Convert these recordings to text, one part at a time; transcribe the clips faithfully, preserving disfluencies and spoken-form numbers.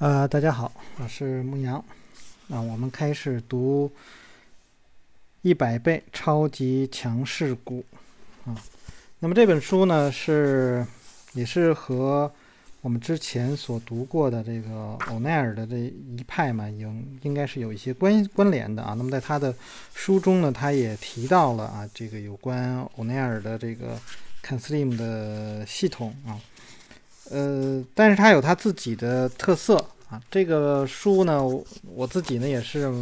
呃，大家好，我是牧羊。那、啊、我们开始读一百倍超级强势股啊。那么这本书呢，是也是和我们之前所读过的这个欧奈尔的这一派嘛，应应该是有一些关关联的啊。那么在他的书中呢，他也提到了啊，这个有关欧奈尔的这个 CANSLIM 的系统啊。呃，但是它有它自己的特色啊。这个书呢，我, 我自己呢也是，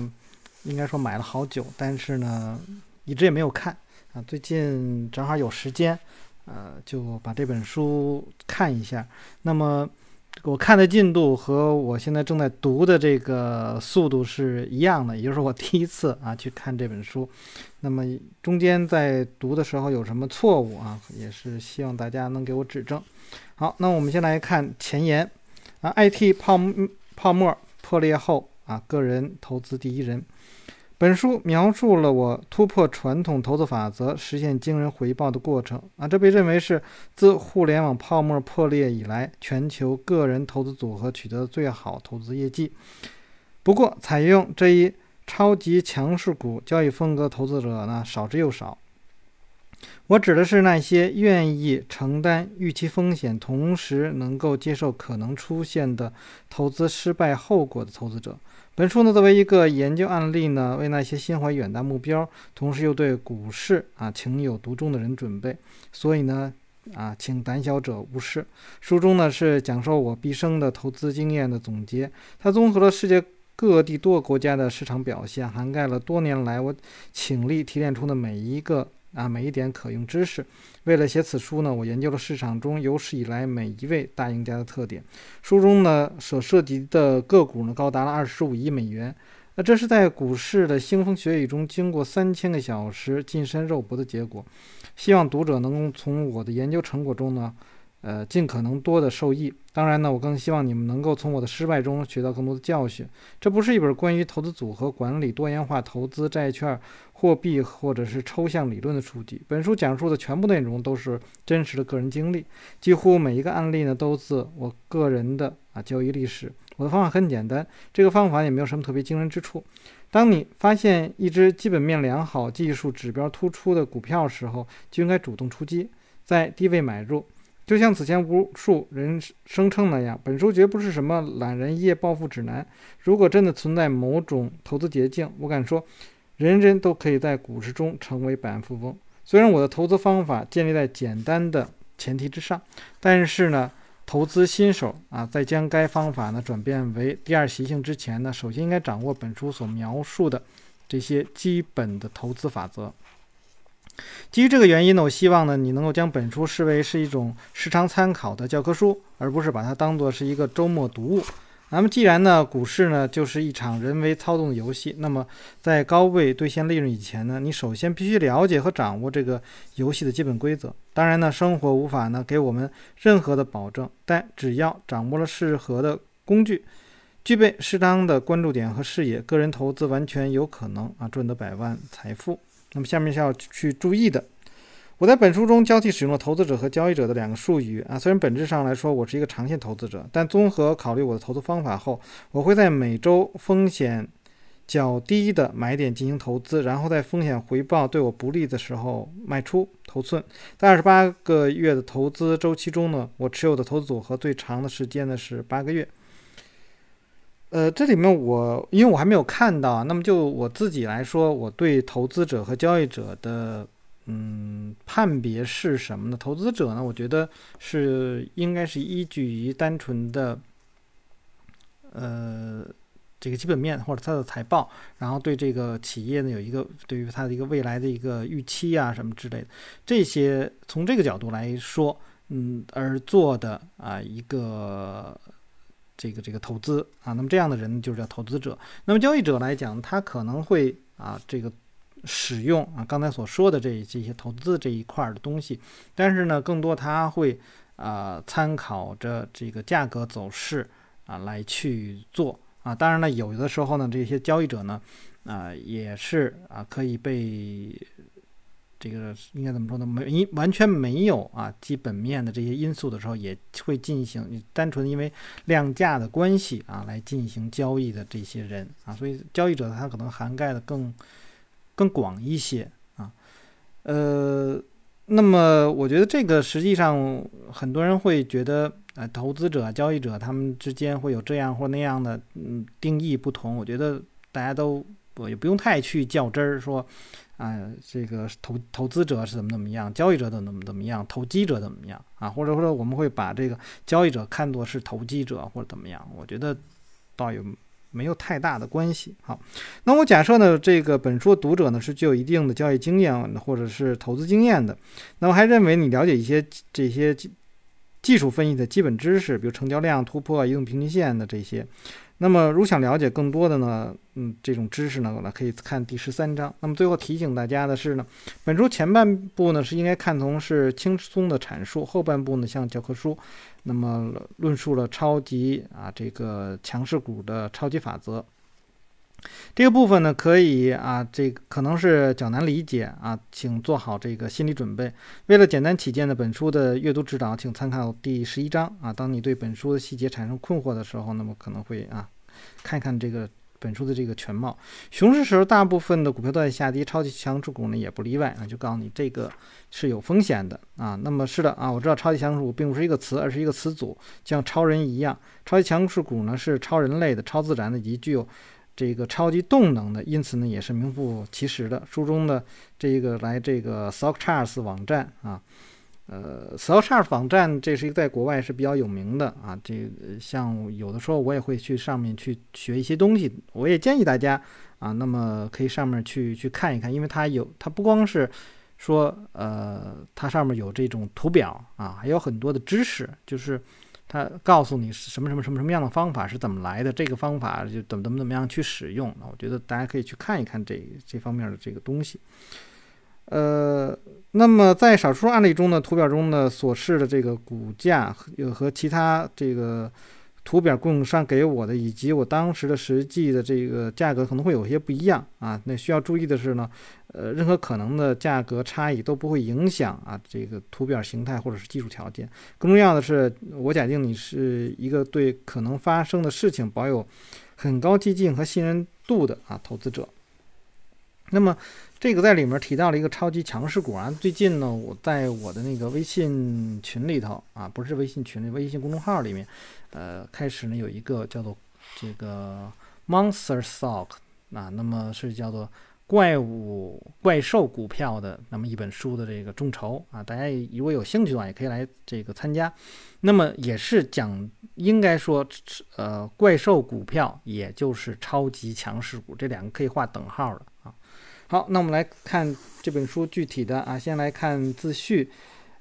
应该说买了好久，但是呢一直也没有看啊。最近正好有时间，呃，就把这本书看一下。那么我看的进度和我现在正在读的这个速度是一样的，也就是我第一次啊去看这本书。那么中间在读的时候有什么错误啊，也是希望大家能给我指正。好，那我们先来看前言啊。 I T 泡泡沫破裂后啊，个人投资第一人。本书描述了我突破传统投资法则实现惊人回报的过程啊，这被认为是自互联网泡沫破裂以来全球个人投资组合取得最好投资业绩。不过采用这一超级强势股交易风格投资者呢，少之又少。我指的是那些愿意承担预期风险，同时能够接受可能出现的投资失败后果的投资者。本书呢，作为一个研究案例呢，为那些心怀远大目标，同时又对股市啊情有独钟的人准备。所以呢，啊，请胆小者无视。书中呢是讲授我毕生的投资经验的总结，它综合了世界各地多个国家的市场表现，涵盖了多年来我倾力提炼出的每一个。啊，每一点可用知识。为了写此书呢，我研究了市场中有史以来每一位大赢家的特点。书中呢所涉及的个股呢，高达了二十五亿美元。那这是在股市的腥风血雨中，经过三千个小时近身肉搏的结果。希望读者能从我的研究成果中呢，呃，尽可能多的受益。当然呢，我更希望你们能够从我的失败中学到更多的教训。这不是一本关于投资组合管理、多元化投资、债券、货币或者是抽象理论的书籍。本书讲述的全部内容都是真实的个人经历，几乎每一个案例呢都自我个人的啊交易历史。我的方法很简单，这个方法也没有什么特别惊人之处。当你发现一只基本面良好、技术指标突出的股票时候，就应该主动出击，在低位买入。就像此前无数人声称那样，本书绝不是什么懒人一夜暴富指南。如果真的存在某种投资捷径，我敢说，人人都可以在股市中成为百万富翁。虽然我的投资方法建立在简单的前提之上，但是呢，投资新手啊，在将该方法呢转变为第二习性之前呢，首先应该掌握本书所描述的这些基本的投资法则。基于这个原因呢，我希望呢你能够将本书视为是一种时常参考的教科书，而不是把它当作是一个周末读物。那么既然呢股市呢就是一场人为操纵的游戏，那么在高位兑现利润以前呢，你首先必须了解和掌握这个游戏的基本规则。当然呢，生活无法呢给我们任何的保证，但只要掌握了适合的工具，具备适当的关注点和视野，个人投资完全有可能啊赚得百万财富。那么下面是要去注意的。我在本书中交替使用了投资者和交易者的两个术语啊。虽然本质上来说我是一个长线投资者，但综合考虑我的投资方法后，我会在每周风险较低的买点进行投资，然后在风险回报对我不利的时候卖出头寸。在二十八个月的投资周期中呢，我持有的投资组合最长的时间呢是八个月。呃，这里面我因为我还没有看到，那么就我自己来说，我对投资者和交易者的嗯判别是什么呢？投资者呢，我觉得是应该是依据于单纯的呃这个基本面或者它的财报，然后对这个企业呢有一个对于它的一个未来的一个预期啊什么之类的，这些从这个角度来说，嗯而做的啊一个。这个这个投资啊，那么这样的人就是叫投资者。那么交易者来讲，他可能会啊这个使用啊刚才所说的这这些投资这一块的东西，但是呢，更多他会啊、呃、参考着这个价格走势啊来去做啊。当然了，有的时候呢，这些交易者呢啊、呃、也是啊可以被这个应该怎么说呢？没完全没有啊基本面的这些因素的时候，也会进行单纯因为量价的关系啊来进行交易的这些人啊，所以交易者他可能涵盖的更更广一些啊。呃，那么我觉得这个实际上很多人会觉得。呃，投资者、交易者他们之间会有这样或那样的嗯定义不同，我觉得大家都也不用太去较真儿，说啊、呃、这个投投资者是怎么怎么样，交易者怎么怎么样，投机者怎么样啊，或者说我们会把这个交易者看作是投机者或者怎么样，我觉得倒有没有太大的关系。好，那我假设呢，这个本书读者呢是具有一定的交易经验或者是投资经验的，那我还认为你了解一些这些。技术分析的基本知识，比如成交量、突破、移动平均线的这些。那么，如想了解更多的呢，嗯，这种知识呢，我们可以看第十三章。那么最后提醒大家的是呢，本书前半部呢是应该看成是轻松的阐述，后半部呢像教科书，那么论述了超级啊这个强势股的超级法则。这个部分呢，可以啊，这个可能是较难理解啊，请做好这个心理准备。为了简单起见呢，本书的阅读指导，请参考第十一章啊。当你对本书的细节产生困惑的时候，那么可能会啊，看看这个本书的这个全貌。熊市时候，大部分的股票都在下跌，超级强势股呢也不例外啊。就告诉你，这个是有风险的啊。那么是的啊，我知道超级强势股并不是一个词，而是一个词组，像超人一样。超级强势股呢是超人类的、超自然的以及具有。这个超级动能的，因此呢也是名副其实的。书中的这个来这个 sockcharts 网站啊，呃 sockcharts 网站这是一个在国外是比较有名的啊。这个、像有的时候我也会去上面去学一些东西，我也建议大家啊，那么可以上面去去看一看，因为它有它不光是说呃它上面有这种图表啊，还有很多的知识，就是。他告诉你什么什么什么什么样的方法是怎么来的，这个方法就怎么怎么怎么样去使用。我觉得大家可以去看一看这这方面的这个东西。呃，那么在少数案例中呢，图表中呢所示的这个股价和其他这个图表供应商给我的以及我当时的实际的这个价格可能会有些不一样啊。那需要注意的是呢，呃，任何可能的价格差异都不会影响啊这个图表形态或者是技术条件。更重要的是，我假定你是一个对可能发生的事情保有很高激进和信任度的啊投资者。那么这个在里面提到了一个超级强势股啊，最近呢我在我的那个微信群里头啊，不是微信群里，微信公众号里面，呃，开始呢有一个叫做这个 Monster Stock 啊，那么是叫做怪物怪兽股票的那么一本书的这个众筹啊，大家如果有兴趣的话也可以来这个参加。那么也是讲应该说呃怪兽股票也就是超级强势股，这两个可以画等号了啊。好，那我们来看这本书具体的啊，先来看自序，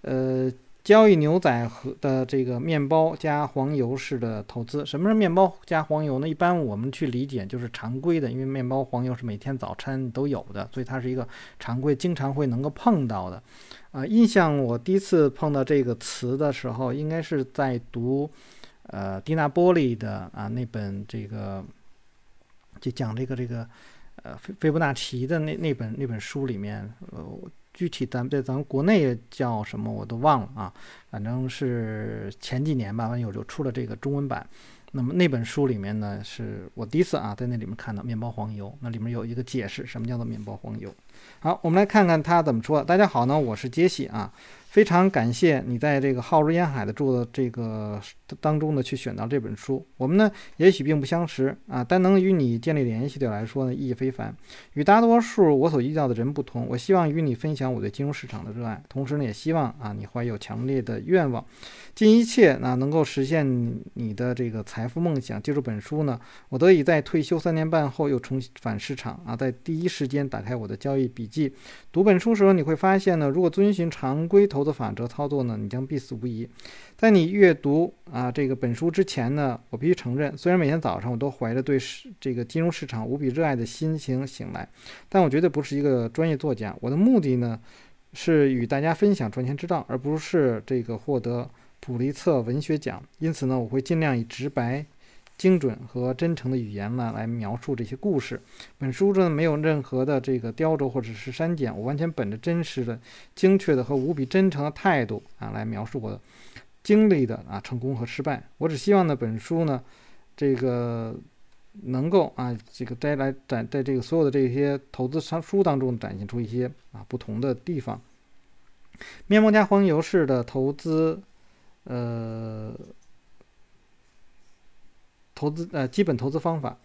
呃，交易牛仔和的这个面包加黄油式的投资。什么是面包加黄油呢？一般我们去理解就是常规的，因为面包黄油是每天早餐都有的，所以它是一个常规经常会能够碰到的啊、呃。印象我第一次碰到这个词的时候，应该是在读呃迪纳波利的啊那本这个就讲这个这个。呃，斐斐波那契的那那本那本书里面，呃，具体咱们在咱们国内叫什么我都忘了啊，反正是前几年吧，完有就出了这个中文版。那么那本书里面呢，是我第一次啊在那里面看到面包黄油，那里面有一个解释，什么叫做面包黄油。好，我们来看看他怎么说。大家好呢，我是杰西啊，非常感谢你在这个浩如烟海的著作这个当中呢去选到这本书。我们呢也许并不相识啊，但能与你建立联系的来说呢意义非凡。与大多数我所遇到的人不同，我希望与你分享我对金融市场的热爱，同时呢也希望啊你怀有强烈的愿望，尽一切呢能够实现你的这个财富梦想。借助本书呢，我得以在退休三年半后又重返市场啊，在第一时间打开我的交易笔记。读本书时候你会发现呢，如果遵循常规投资法则操作呢，你将必死无疑。在你阅读啊这个本书之前呢，我必须承认，虽然每天早上我都怀着对这个金融市场无比热爱的心情醒来，但我绝对不是一个专业作家。我的目的呢是与大家分享赚钱之道，而不是这个获得普利策文学奖。因此呢，我会尽量以直白精准和真诚的语言呢来描述这些故事。本书中没有任何的这个雕琢或者是删减，我完全本着真实的、精确的和无比真诚的态度啊来描述我的经历的啊成功和失败。我只希望呢本书呢这个能够啊这个带来展在这个所有的这些投资书当中展现出一些啊不同的地方。面包加黄油式的投资呃投资呃基本投资方法。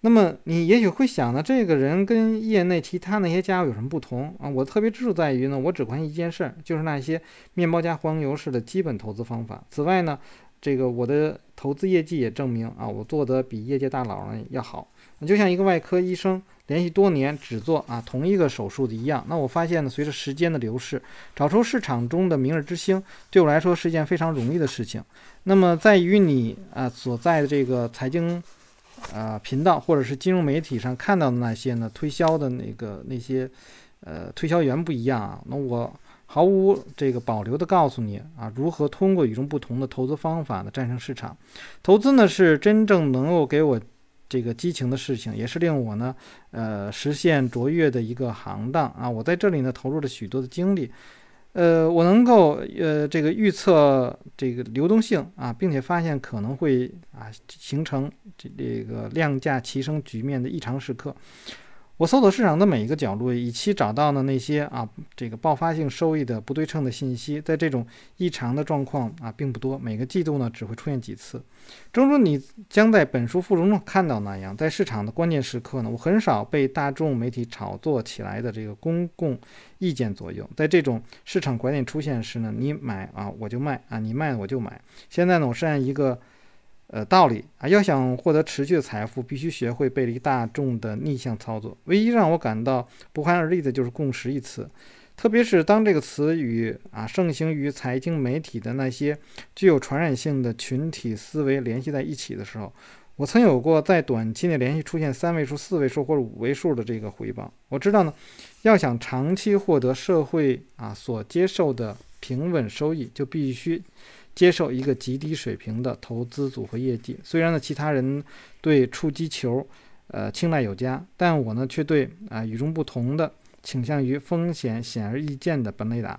那么你也许会想呢，这个人跟业内其他那些家伙有什么不同啊？我特别之处在于呢，我只关心一件事，就是那些面包加黄油式的基本投资方法。此外呢，这个我的投资业绩也证明啊，我做的比业界大佬呢要好。就像一个外科医生连续多年只做啊同一个手术的一样，那我发现呢，随着时间的流逝，找出市场中的明日之星，对我来说是一件非常容易的事情。那么在于你啊所在的这个财经呃频道或者是金融媒体上看到的那些呢推销的那个那些呃推销员不一样啊，那我毫无这个保留的告诉你啊，如何通过与众不同的投资方法呢战胜市场。投资呢是真正能够给我这个激情的事情，也是令我呢呃实现卓越的一个行当啊。我在这里呢投入了许多的精力，呃我能够呃这个预测这个流动性啊，并且发现可能会啊形成这个量价齐升局面的异常时刻。我搜索市场的每一个角落，以期找到呢那些啊这个爆发性收益的不对称的信息。在这种异常的状况啊并不多，每个季度呢只会出现几次。正如你将在本书附中看到那样，在市场的关键时刻呢，我很少被大众媒体炒作起来的这个公共意见左右。在这种市场拐点出现时呢，你买啊我就卖啊，你卖我就买。现在呢，我是按一个呃，道理啊，要想获得持续的财富，必须学会背离大众的逆向操作。唯一让我感到不寒而栗的就是共识一词，特别是当这个词语啊盛行于财经媒体的那些具有传染性的群体思维联系在一起的时候。我曾有过在短期内连续出现三位数、四位数或者五位数的这个回报。我知道呢，要想长期获得社会啊所接受的平稳收益，就必须接受一个极低水平的投资组合业绩。虽然呢，其他人对触击球，呃，青睐有加，但我呢，却对啊、呃、与众不同的倾向于风险显而易见的本垒打。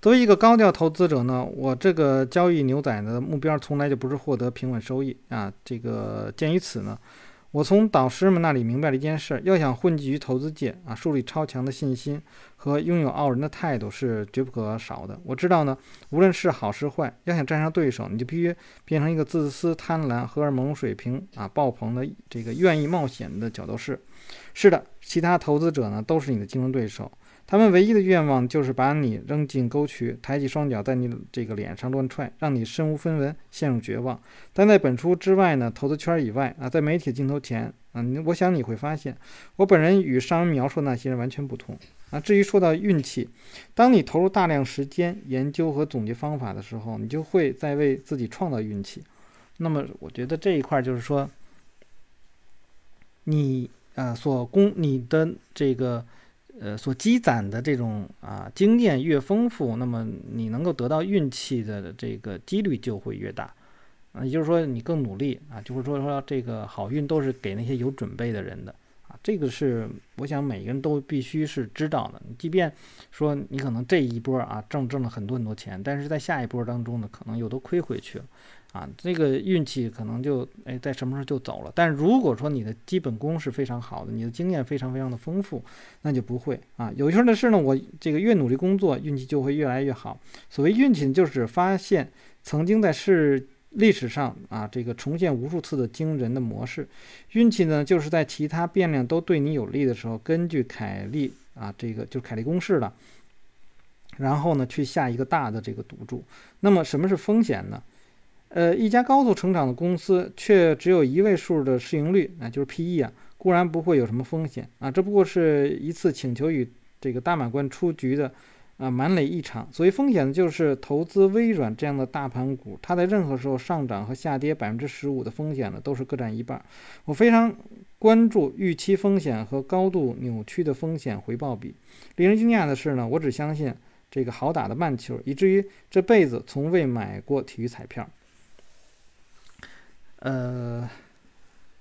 作为一个高调投资者呢，我这个交易牛仔的目标从来就不是获得平稳收益啊。这个鉴于此呢，我从导师们那里明白了一件事：要想混迹于投资界啊，树立超强的信心和拥有傲人的态度是绝不可少的。我知道呢，无论是好是坏，要想战胜对手，你就必须变成一个自私、贪婪、荷尔蒙水平啊爆棚的这个愿意冒险的角斗士。是的，其他投资者呢都是你的竞争对手，他们唯一的愿望就是把你扔进沟渠，抬起双脚在你这个脸上乱踹，让你身无分文，陷入绝望。但在本书之外呢，投资圈以外啊，在媒体镜头前啊，我想你会发现，我本人与上文描述那些人完全不同啊。至于说到运气，当你投入大量时间研究和总结方法的时候，你就会在为自己创造运气。那么，我觉得这一块就是说，你啊、呃、所供你的这个。呃，所积攒的这种啊经验越丰富，那么你能够得到运气的这个几率就会越大，啊，也就是说你更努力啊，就是说说这个好运都是给那些有准备的人的啊，这个是我想每个人都必须是知道的。即便说你可能这一波啊挣挣了很多很多钱，但是在下一波当中呢，可能有的亏回去了啊，这个运气可能就哎在什么时候就走了。但如果说你的基本功是非常好的，你的经验非常非常的丰富，那就不会啊。有趣的是呢，我这个越努力工作，运气就会越来越好。所谓运气，就是发现曾经在是历史上啊这个重现无数次的惊人的模式。运气呢，就是在其他变量都对你有利的时候，根据凯利啊这个就是凯利公式了，然后呢去下一个大的这个赌注。那么什么是风险呢？呃，一家高速成长的公司却只有一位数的市盈率，啊，就是 P E 啊，固然不会有什么风险啊，这不过是一次请求与这个大满贯出局的啊满垒一场。所谓风险呢，就是投资微软这样的大盘股，它在任何时候上涨和下跌百分之十五的风险呢，都是各占一半。我非常关注预期风险和高度扭曲的风险回报比。令人惊讶的是呢，我只相信这个好打的慢球，以至于这辈子从未买过体育彩票。呃，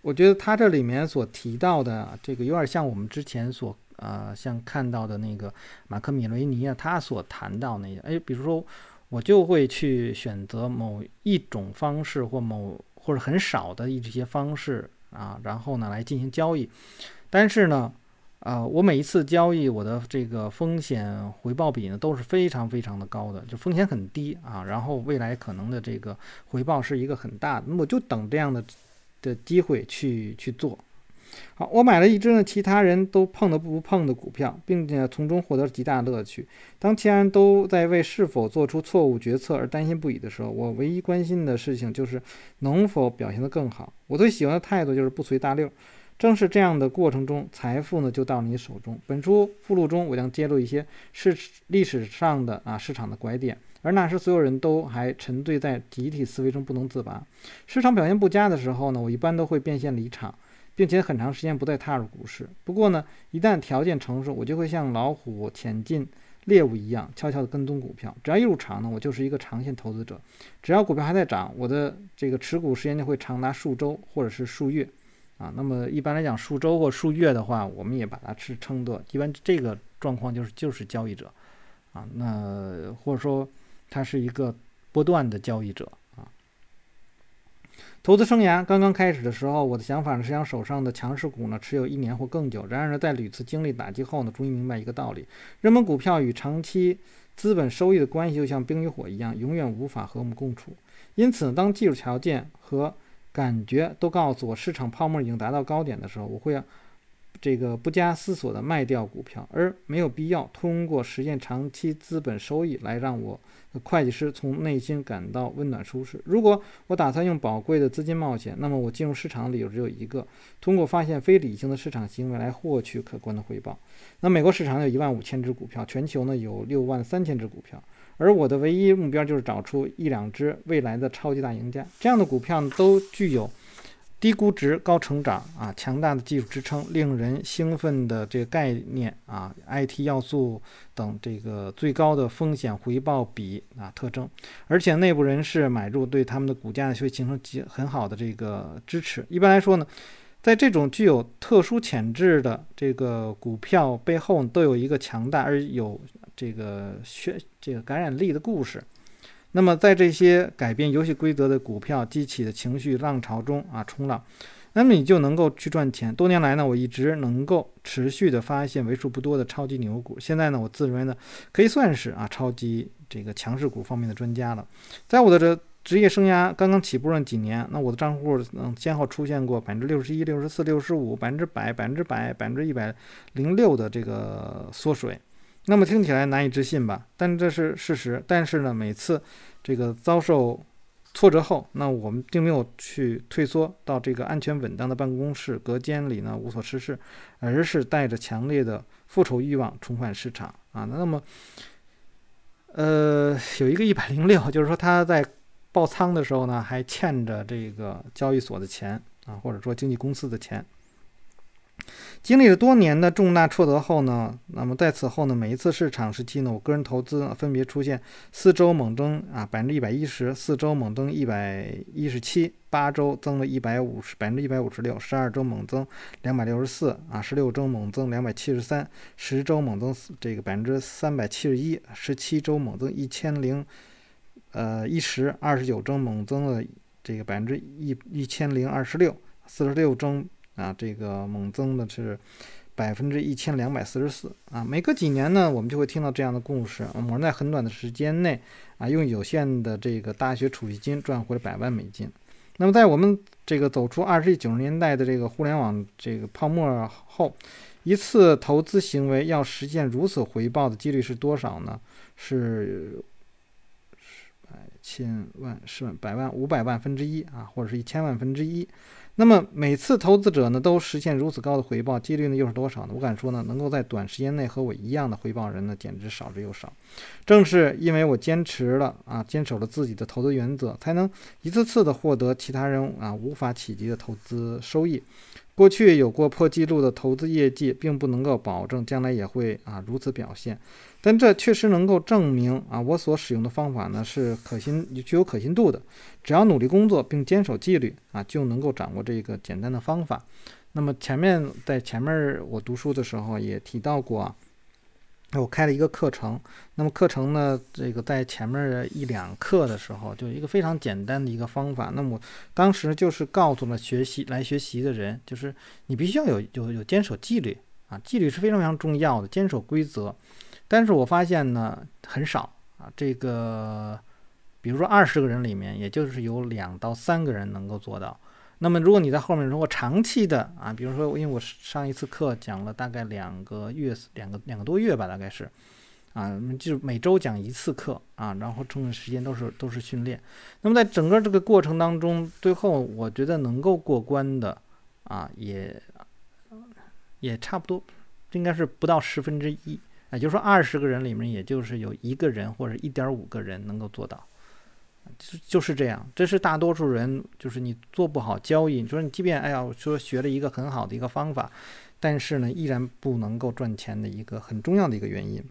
我觉得他这里面所提到的这个有点像我们之前所呃像看到的那个马克米雷尼啊，他所谈到那些，哎，比如说我就会去选择某一种方式或某或者很少的一些方式啊，然后呢来进行交易，但是呢。啊、呃，我每一次交易，我的这个风险回报比呢都是非常非常的高的，就风险很低啊，然后未来可能的这个回报是一个很大的，那么我就等这样的的机会去去做。好，我买了一只呢其他人都碰的不碰的股票，并且从中获得极大乐趣。当其他人都在为是否做出错误决策而担心不已的时候，我唯一关心的事情就是能否表现得更好。我最喜欢的态度就是不随大溜。正是这样的过程中，财富呢就到你手中。本书附录中，我将揭露一些市历史上的啊市场的拐点，而那时所有人都还沉醉在集体思维中不能自拔。市场表现不佳的时候呢，我一般都会变现离场，并且很长时间不再踏入股市。不过呢，一旦条件成熟，我就会像老虎潜进猎物一样，悄悄地跟踪股票。只要一入场呢，我就是一个长线投资者。只要股票还在涨，我的这个持股时间就会长达数周或者是数月。啊，那么一般来讲，数周或数月的话，我们也把它是称作，一般这个状况就是就是交易者，啊，那或者说他是一个波段的交易者啊。投资生涯刚刚开始的时候，我的想法呢是将手上的强势股呢持有一年或更久。然而呢，在屡次经历打击后呢，终于明白一个道理：热门股票与长期资本收益的关系就像冰与火一样，永远无法和我们共处。因此，当技术条件和感觉都告诉我市场泡沫已经达到高点的时候，我会这个不加思索的卖掉股票，而没有必要通过实现长期资本收益来让我的会计师从内心感到温暖舒适。如果我打算用宝贵的资金冒险，那么我进入市场的理由只有一个：通过发现非理性的市场行为来获取可观的回报。那美国市场有一万五千只股票，全球呢有六万三千只股票。而我的唯一目标就是找出一两只未来的超级大赢家，这样的股票都具有低估值、高成长啊、强大的技术支撑、令人兴奋的这个概念啊、I T 要素等这个最高的风险回报比啊特征，而且内部人士买入对他们的股价会形成极很好的这个支持。一般来说呢，在这种具有特殊潜质的这个股票背后都有一个强大而有这个宣这个感染力的故事。那么在这些改变游戏规则的股票激起的情绪浪潮中啊冲浪，那么你就能够去赚钱。多年来呢，我一直能够持续的发现为数不多的超级牛股，现在呢我自认为呢可以算是啊超级这个强势股方面的专家了。在我的这职业生涯刚刚起步上几年，那我的账户嗯先后出现过百分之六十一、六十四、六十五、百分之百、百分之百、百分之一百零六的这个缩水。那么听起来难以置信吧？但这是事实。但是呢，每次这个遭受挫折后，那我们并没有去退缩到这个安全稳当的办公室隔间里呢无所事事，而是带着强烈的复仇欲望重返市场啊。那么，呃，有一个一百零六，就是说他在爆仓的时候呢，还欠着这个交易所的钱啊，或者说经纪公司的钱。经历了多年的重大挫折后呢，那么在此后呢，每一次市场时期呢，我个人投资分别出现四周猛增啊百分之一百一十，四周猛增一百一十七，八周增了一百五十百分之一百五十六，十二周猛增两百六十四啊，十六周猛增两百七十三，十周猛增这个百分之三百七十一，十七周猛增一千零。呃，一十二十九周猛增了这个百分之一一千零二十六，四十六周啊，这个猛增的是百分之一千两百四十四啊。每隔几年呢，我们就会听到这样的故事：某人在很短的时间内啊，用有限的这个大学储蓄金赚回了百万美金。那么，在我们这个走出二十世纪九十年代的这个互联网这个泡沫后，一次投资行为要实现如此回报的几率是多少呢？是。千万、十万、百万、五百万分之一啊，或者是一千万分之一。那么每次投资者呢都实现如此高的回报，几率呢又是多少呢？我敢说呢，能够在短时间内和我一样的回报人呢，简直少之又少。正是因为我坚持了啊，坚守了自己的投资原则，才能一次次的获得其他人啊无法企及的投资收益。过去有过破纪录的投资业绩，并不能够保证将来也会啊如此表现，但这确实能够证明啊我所使用的方法呢是可行，具有可信度的。只要努力工作并坚守纪律啊，就能够掌握这个简单的方法。那么前面在前面我读书的时候也提到过啊，我开了一个课程。那么课程呢，这个在前面一两课的时候，就一个非常简单的一个方法。那么我当时就是告诉了学习来学习的人，就是你必须要有有有坚守纪律啊，纪律是非常非常重要的，坚守规则。但是我发现呢，很少啊，这个比如说二十个人里面，也就是有两到三个人能够做到。那么如果你在后面如果长期的啊，比如说因为我上一次课讲了大概两个月两个两个多月吧，大概是啊，就是每周讲一次课啊，然后剩下时间都是都是训练。那么在整个这个过程当中，最后我觉得能够过关的啊，也也差不多应该是不到十分之一，也就是说二十个人里面也就是有一个人或者一点五个人能够做到。就是这样，这是大多数人，就是你做不好交易，你说你即便哎呀，我说学了一个很好的一个方法，但是呢，依然不能够赚钱的一个很重要的一个原因。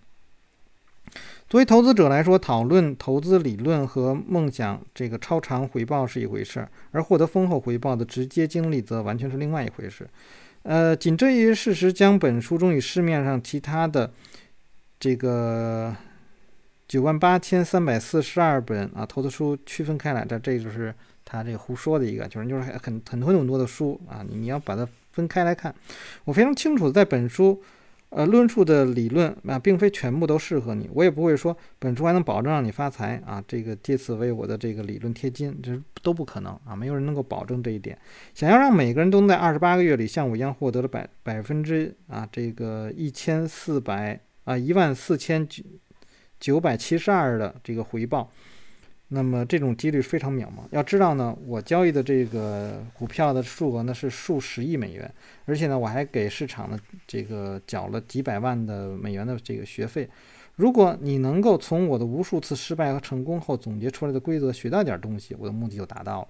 作为投资者来说，讨论投资理论和梦想这个超长回报是一回事，而获得丰厚回报的直接经历则完全是另外一回事。呃，仅这一事实将本书中与市面上其他的这个九万八千三百四十二本啊投资书区分开来，这这就是他这个胡说的一个，就是就是很很多很多的书啊，你你要把它分开来看。我非常清楚的，在本书呃论述的理论啊，并非全部都适合你，我也不会说本书还能保证让你发财啊，这个借此为我的这个理论贴金，这都不可能啊，没有人能够保证这一点。想要让每个人都在二十八个月里像我一样获得了百百分之啊这个一千四百啊一万四千九。九百七十二的这个回报，那么这种几率非常渺茫。要知道呢，我交易的这个股票的数额呢是数十亿美元，而且呢我还给市场的这个缴了几百万的美元的这个学费。如果你能够从我的无数次失败和成功后总结出来的规则学到点东西，我的目的就达到了。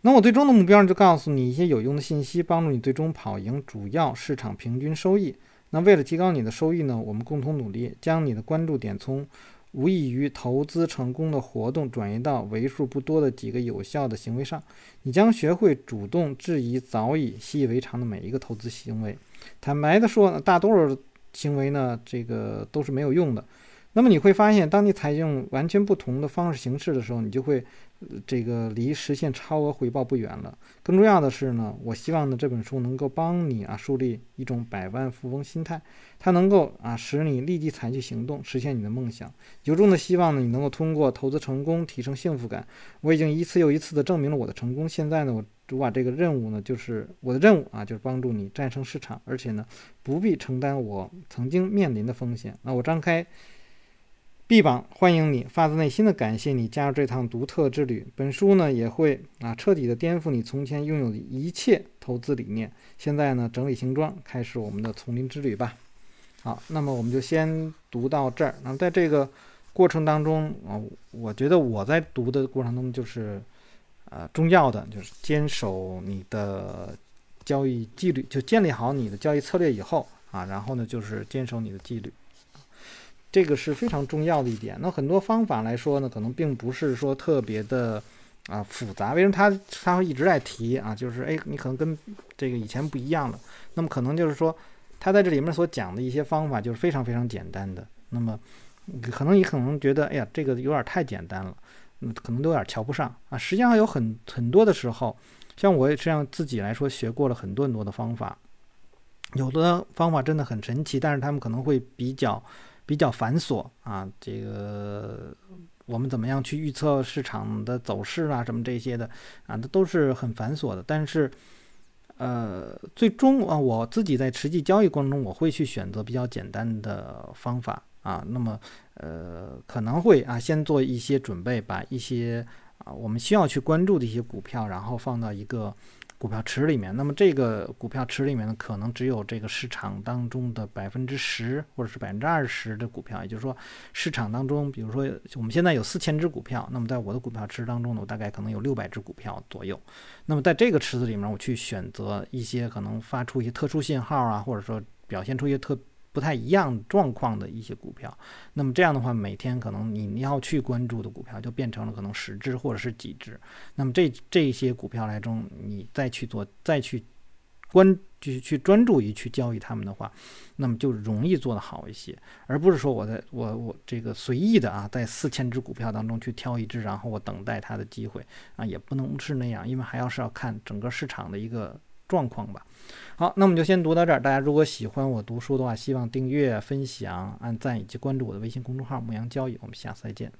那我最终的目标就告诉你一些有用的信息，帮助你最终跑赢主要市场平均收益。那为了提高你的收益呢，我们共同努力，将你的关注点从无异于投资成功的活动转移到为数不多的几个有效的行为上。你将学会主动质疑早已习以为常的每一个投资行为。坦白的说，大多数行为呢，这个都是没有用的。那么你会发现，当你采用完全不同的方式行事的时候，你就会、呃、这个离实现超额回报不远了。更重要的是呢，我希望呢这本书能够帮你啊树立一种百万富翁心态，它能够啊使你立即采取行动，实现你的梦想。由衷的希望呢你能够通过投资成功提升幸福感。我已经一次又一次的证明了我的成功，现在呢我我把这个任务呢，就是我的任务啊，就是帮助你战胜市场，而且呢不必承担我曾经面临的风险。那我张开臂膀欢迎你，发自内心的感谢你加入这趟独特之旅。本书呢也会啊彻底的颠覆你从前拥有的一切投资理念。现在呢整理行装，开始我们的丛林之旅吧。好，那么我们就先读到这儿。那么在这个过程当中啊，我觉得我在读的过程中就是呃重要的就是坚守你的交易纪律，就建立好你的交易策略以后啊，然后呢就是坚守你的纪律。这个是非常重要的一点。那很多方法来说呢，可能并不是说特别的啊、呃、复杂。为什么他他会一直在提啊？就是哎，你可能跟这个以前不一样了。那么可能就是说，他在这里面所讲的一些方法就是非常非常简单的。那么可能你可能觉得，哎呀，这个有点太简单了，嗯，可能都有点瞧不上啊。实际上有很很多的时候，像我也这样自己来说，学过了很多很多的方法，有的方法真的很神奇，但是他们可能会比较。比较繁琐啊，这个我们怎么样去预测市场的走势啊，什么这些的啊，都是很繁琐的。但是，呃，最终啊，我自己在实际交易过程中，我会去选择比较简单的方法啊。那么，呃，可能会啊，先做一些准备，把一些啊，我们需要去关注的一些股票，然后放到一个股票池里面。那么这个股票池里面呢，可能只有这个市场当中的百分之十或者是百分之二十的股票，也就是说市场当中，比如说我们现在有四千只股票，那么在我的股票池当中呢，我大概可能有六百只股票左右。那么在这个池子里面，我去选择一些可能发出一些特殊信号啊，或者说表现出一些特不太一样状况的一些股票，那么这样的话，每天可能你要去关注的股票就变成了可能十只或者是几只。那么这这些股票来中，你再去做再去关去去专注于去交易它们的话，那么就容易做得好一些，而不是说我在我我这个随意的啊，在四千只股票当中去挑一只，然后我等待它的机会啊，也不能是那样，因为还要是要看整个市场的一个状况吧。好，那我们就先读到这儿。大家如果喜欢我读书的话，希望订阅、分享、按赞以及关注我的微信公众号“牧羊交易”。我们下次再见。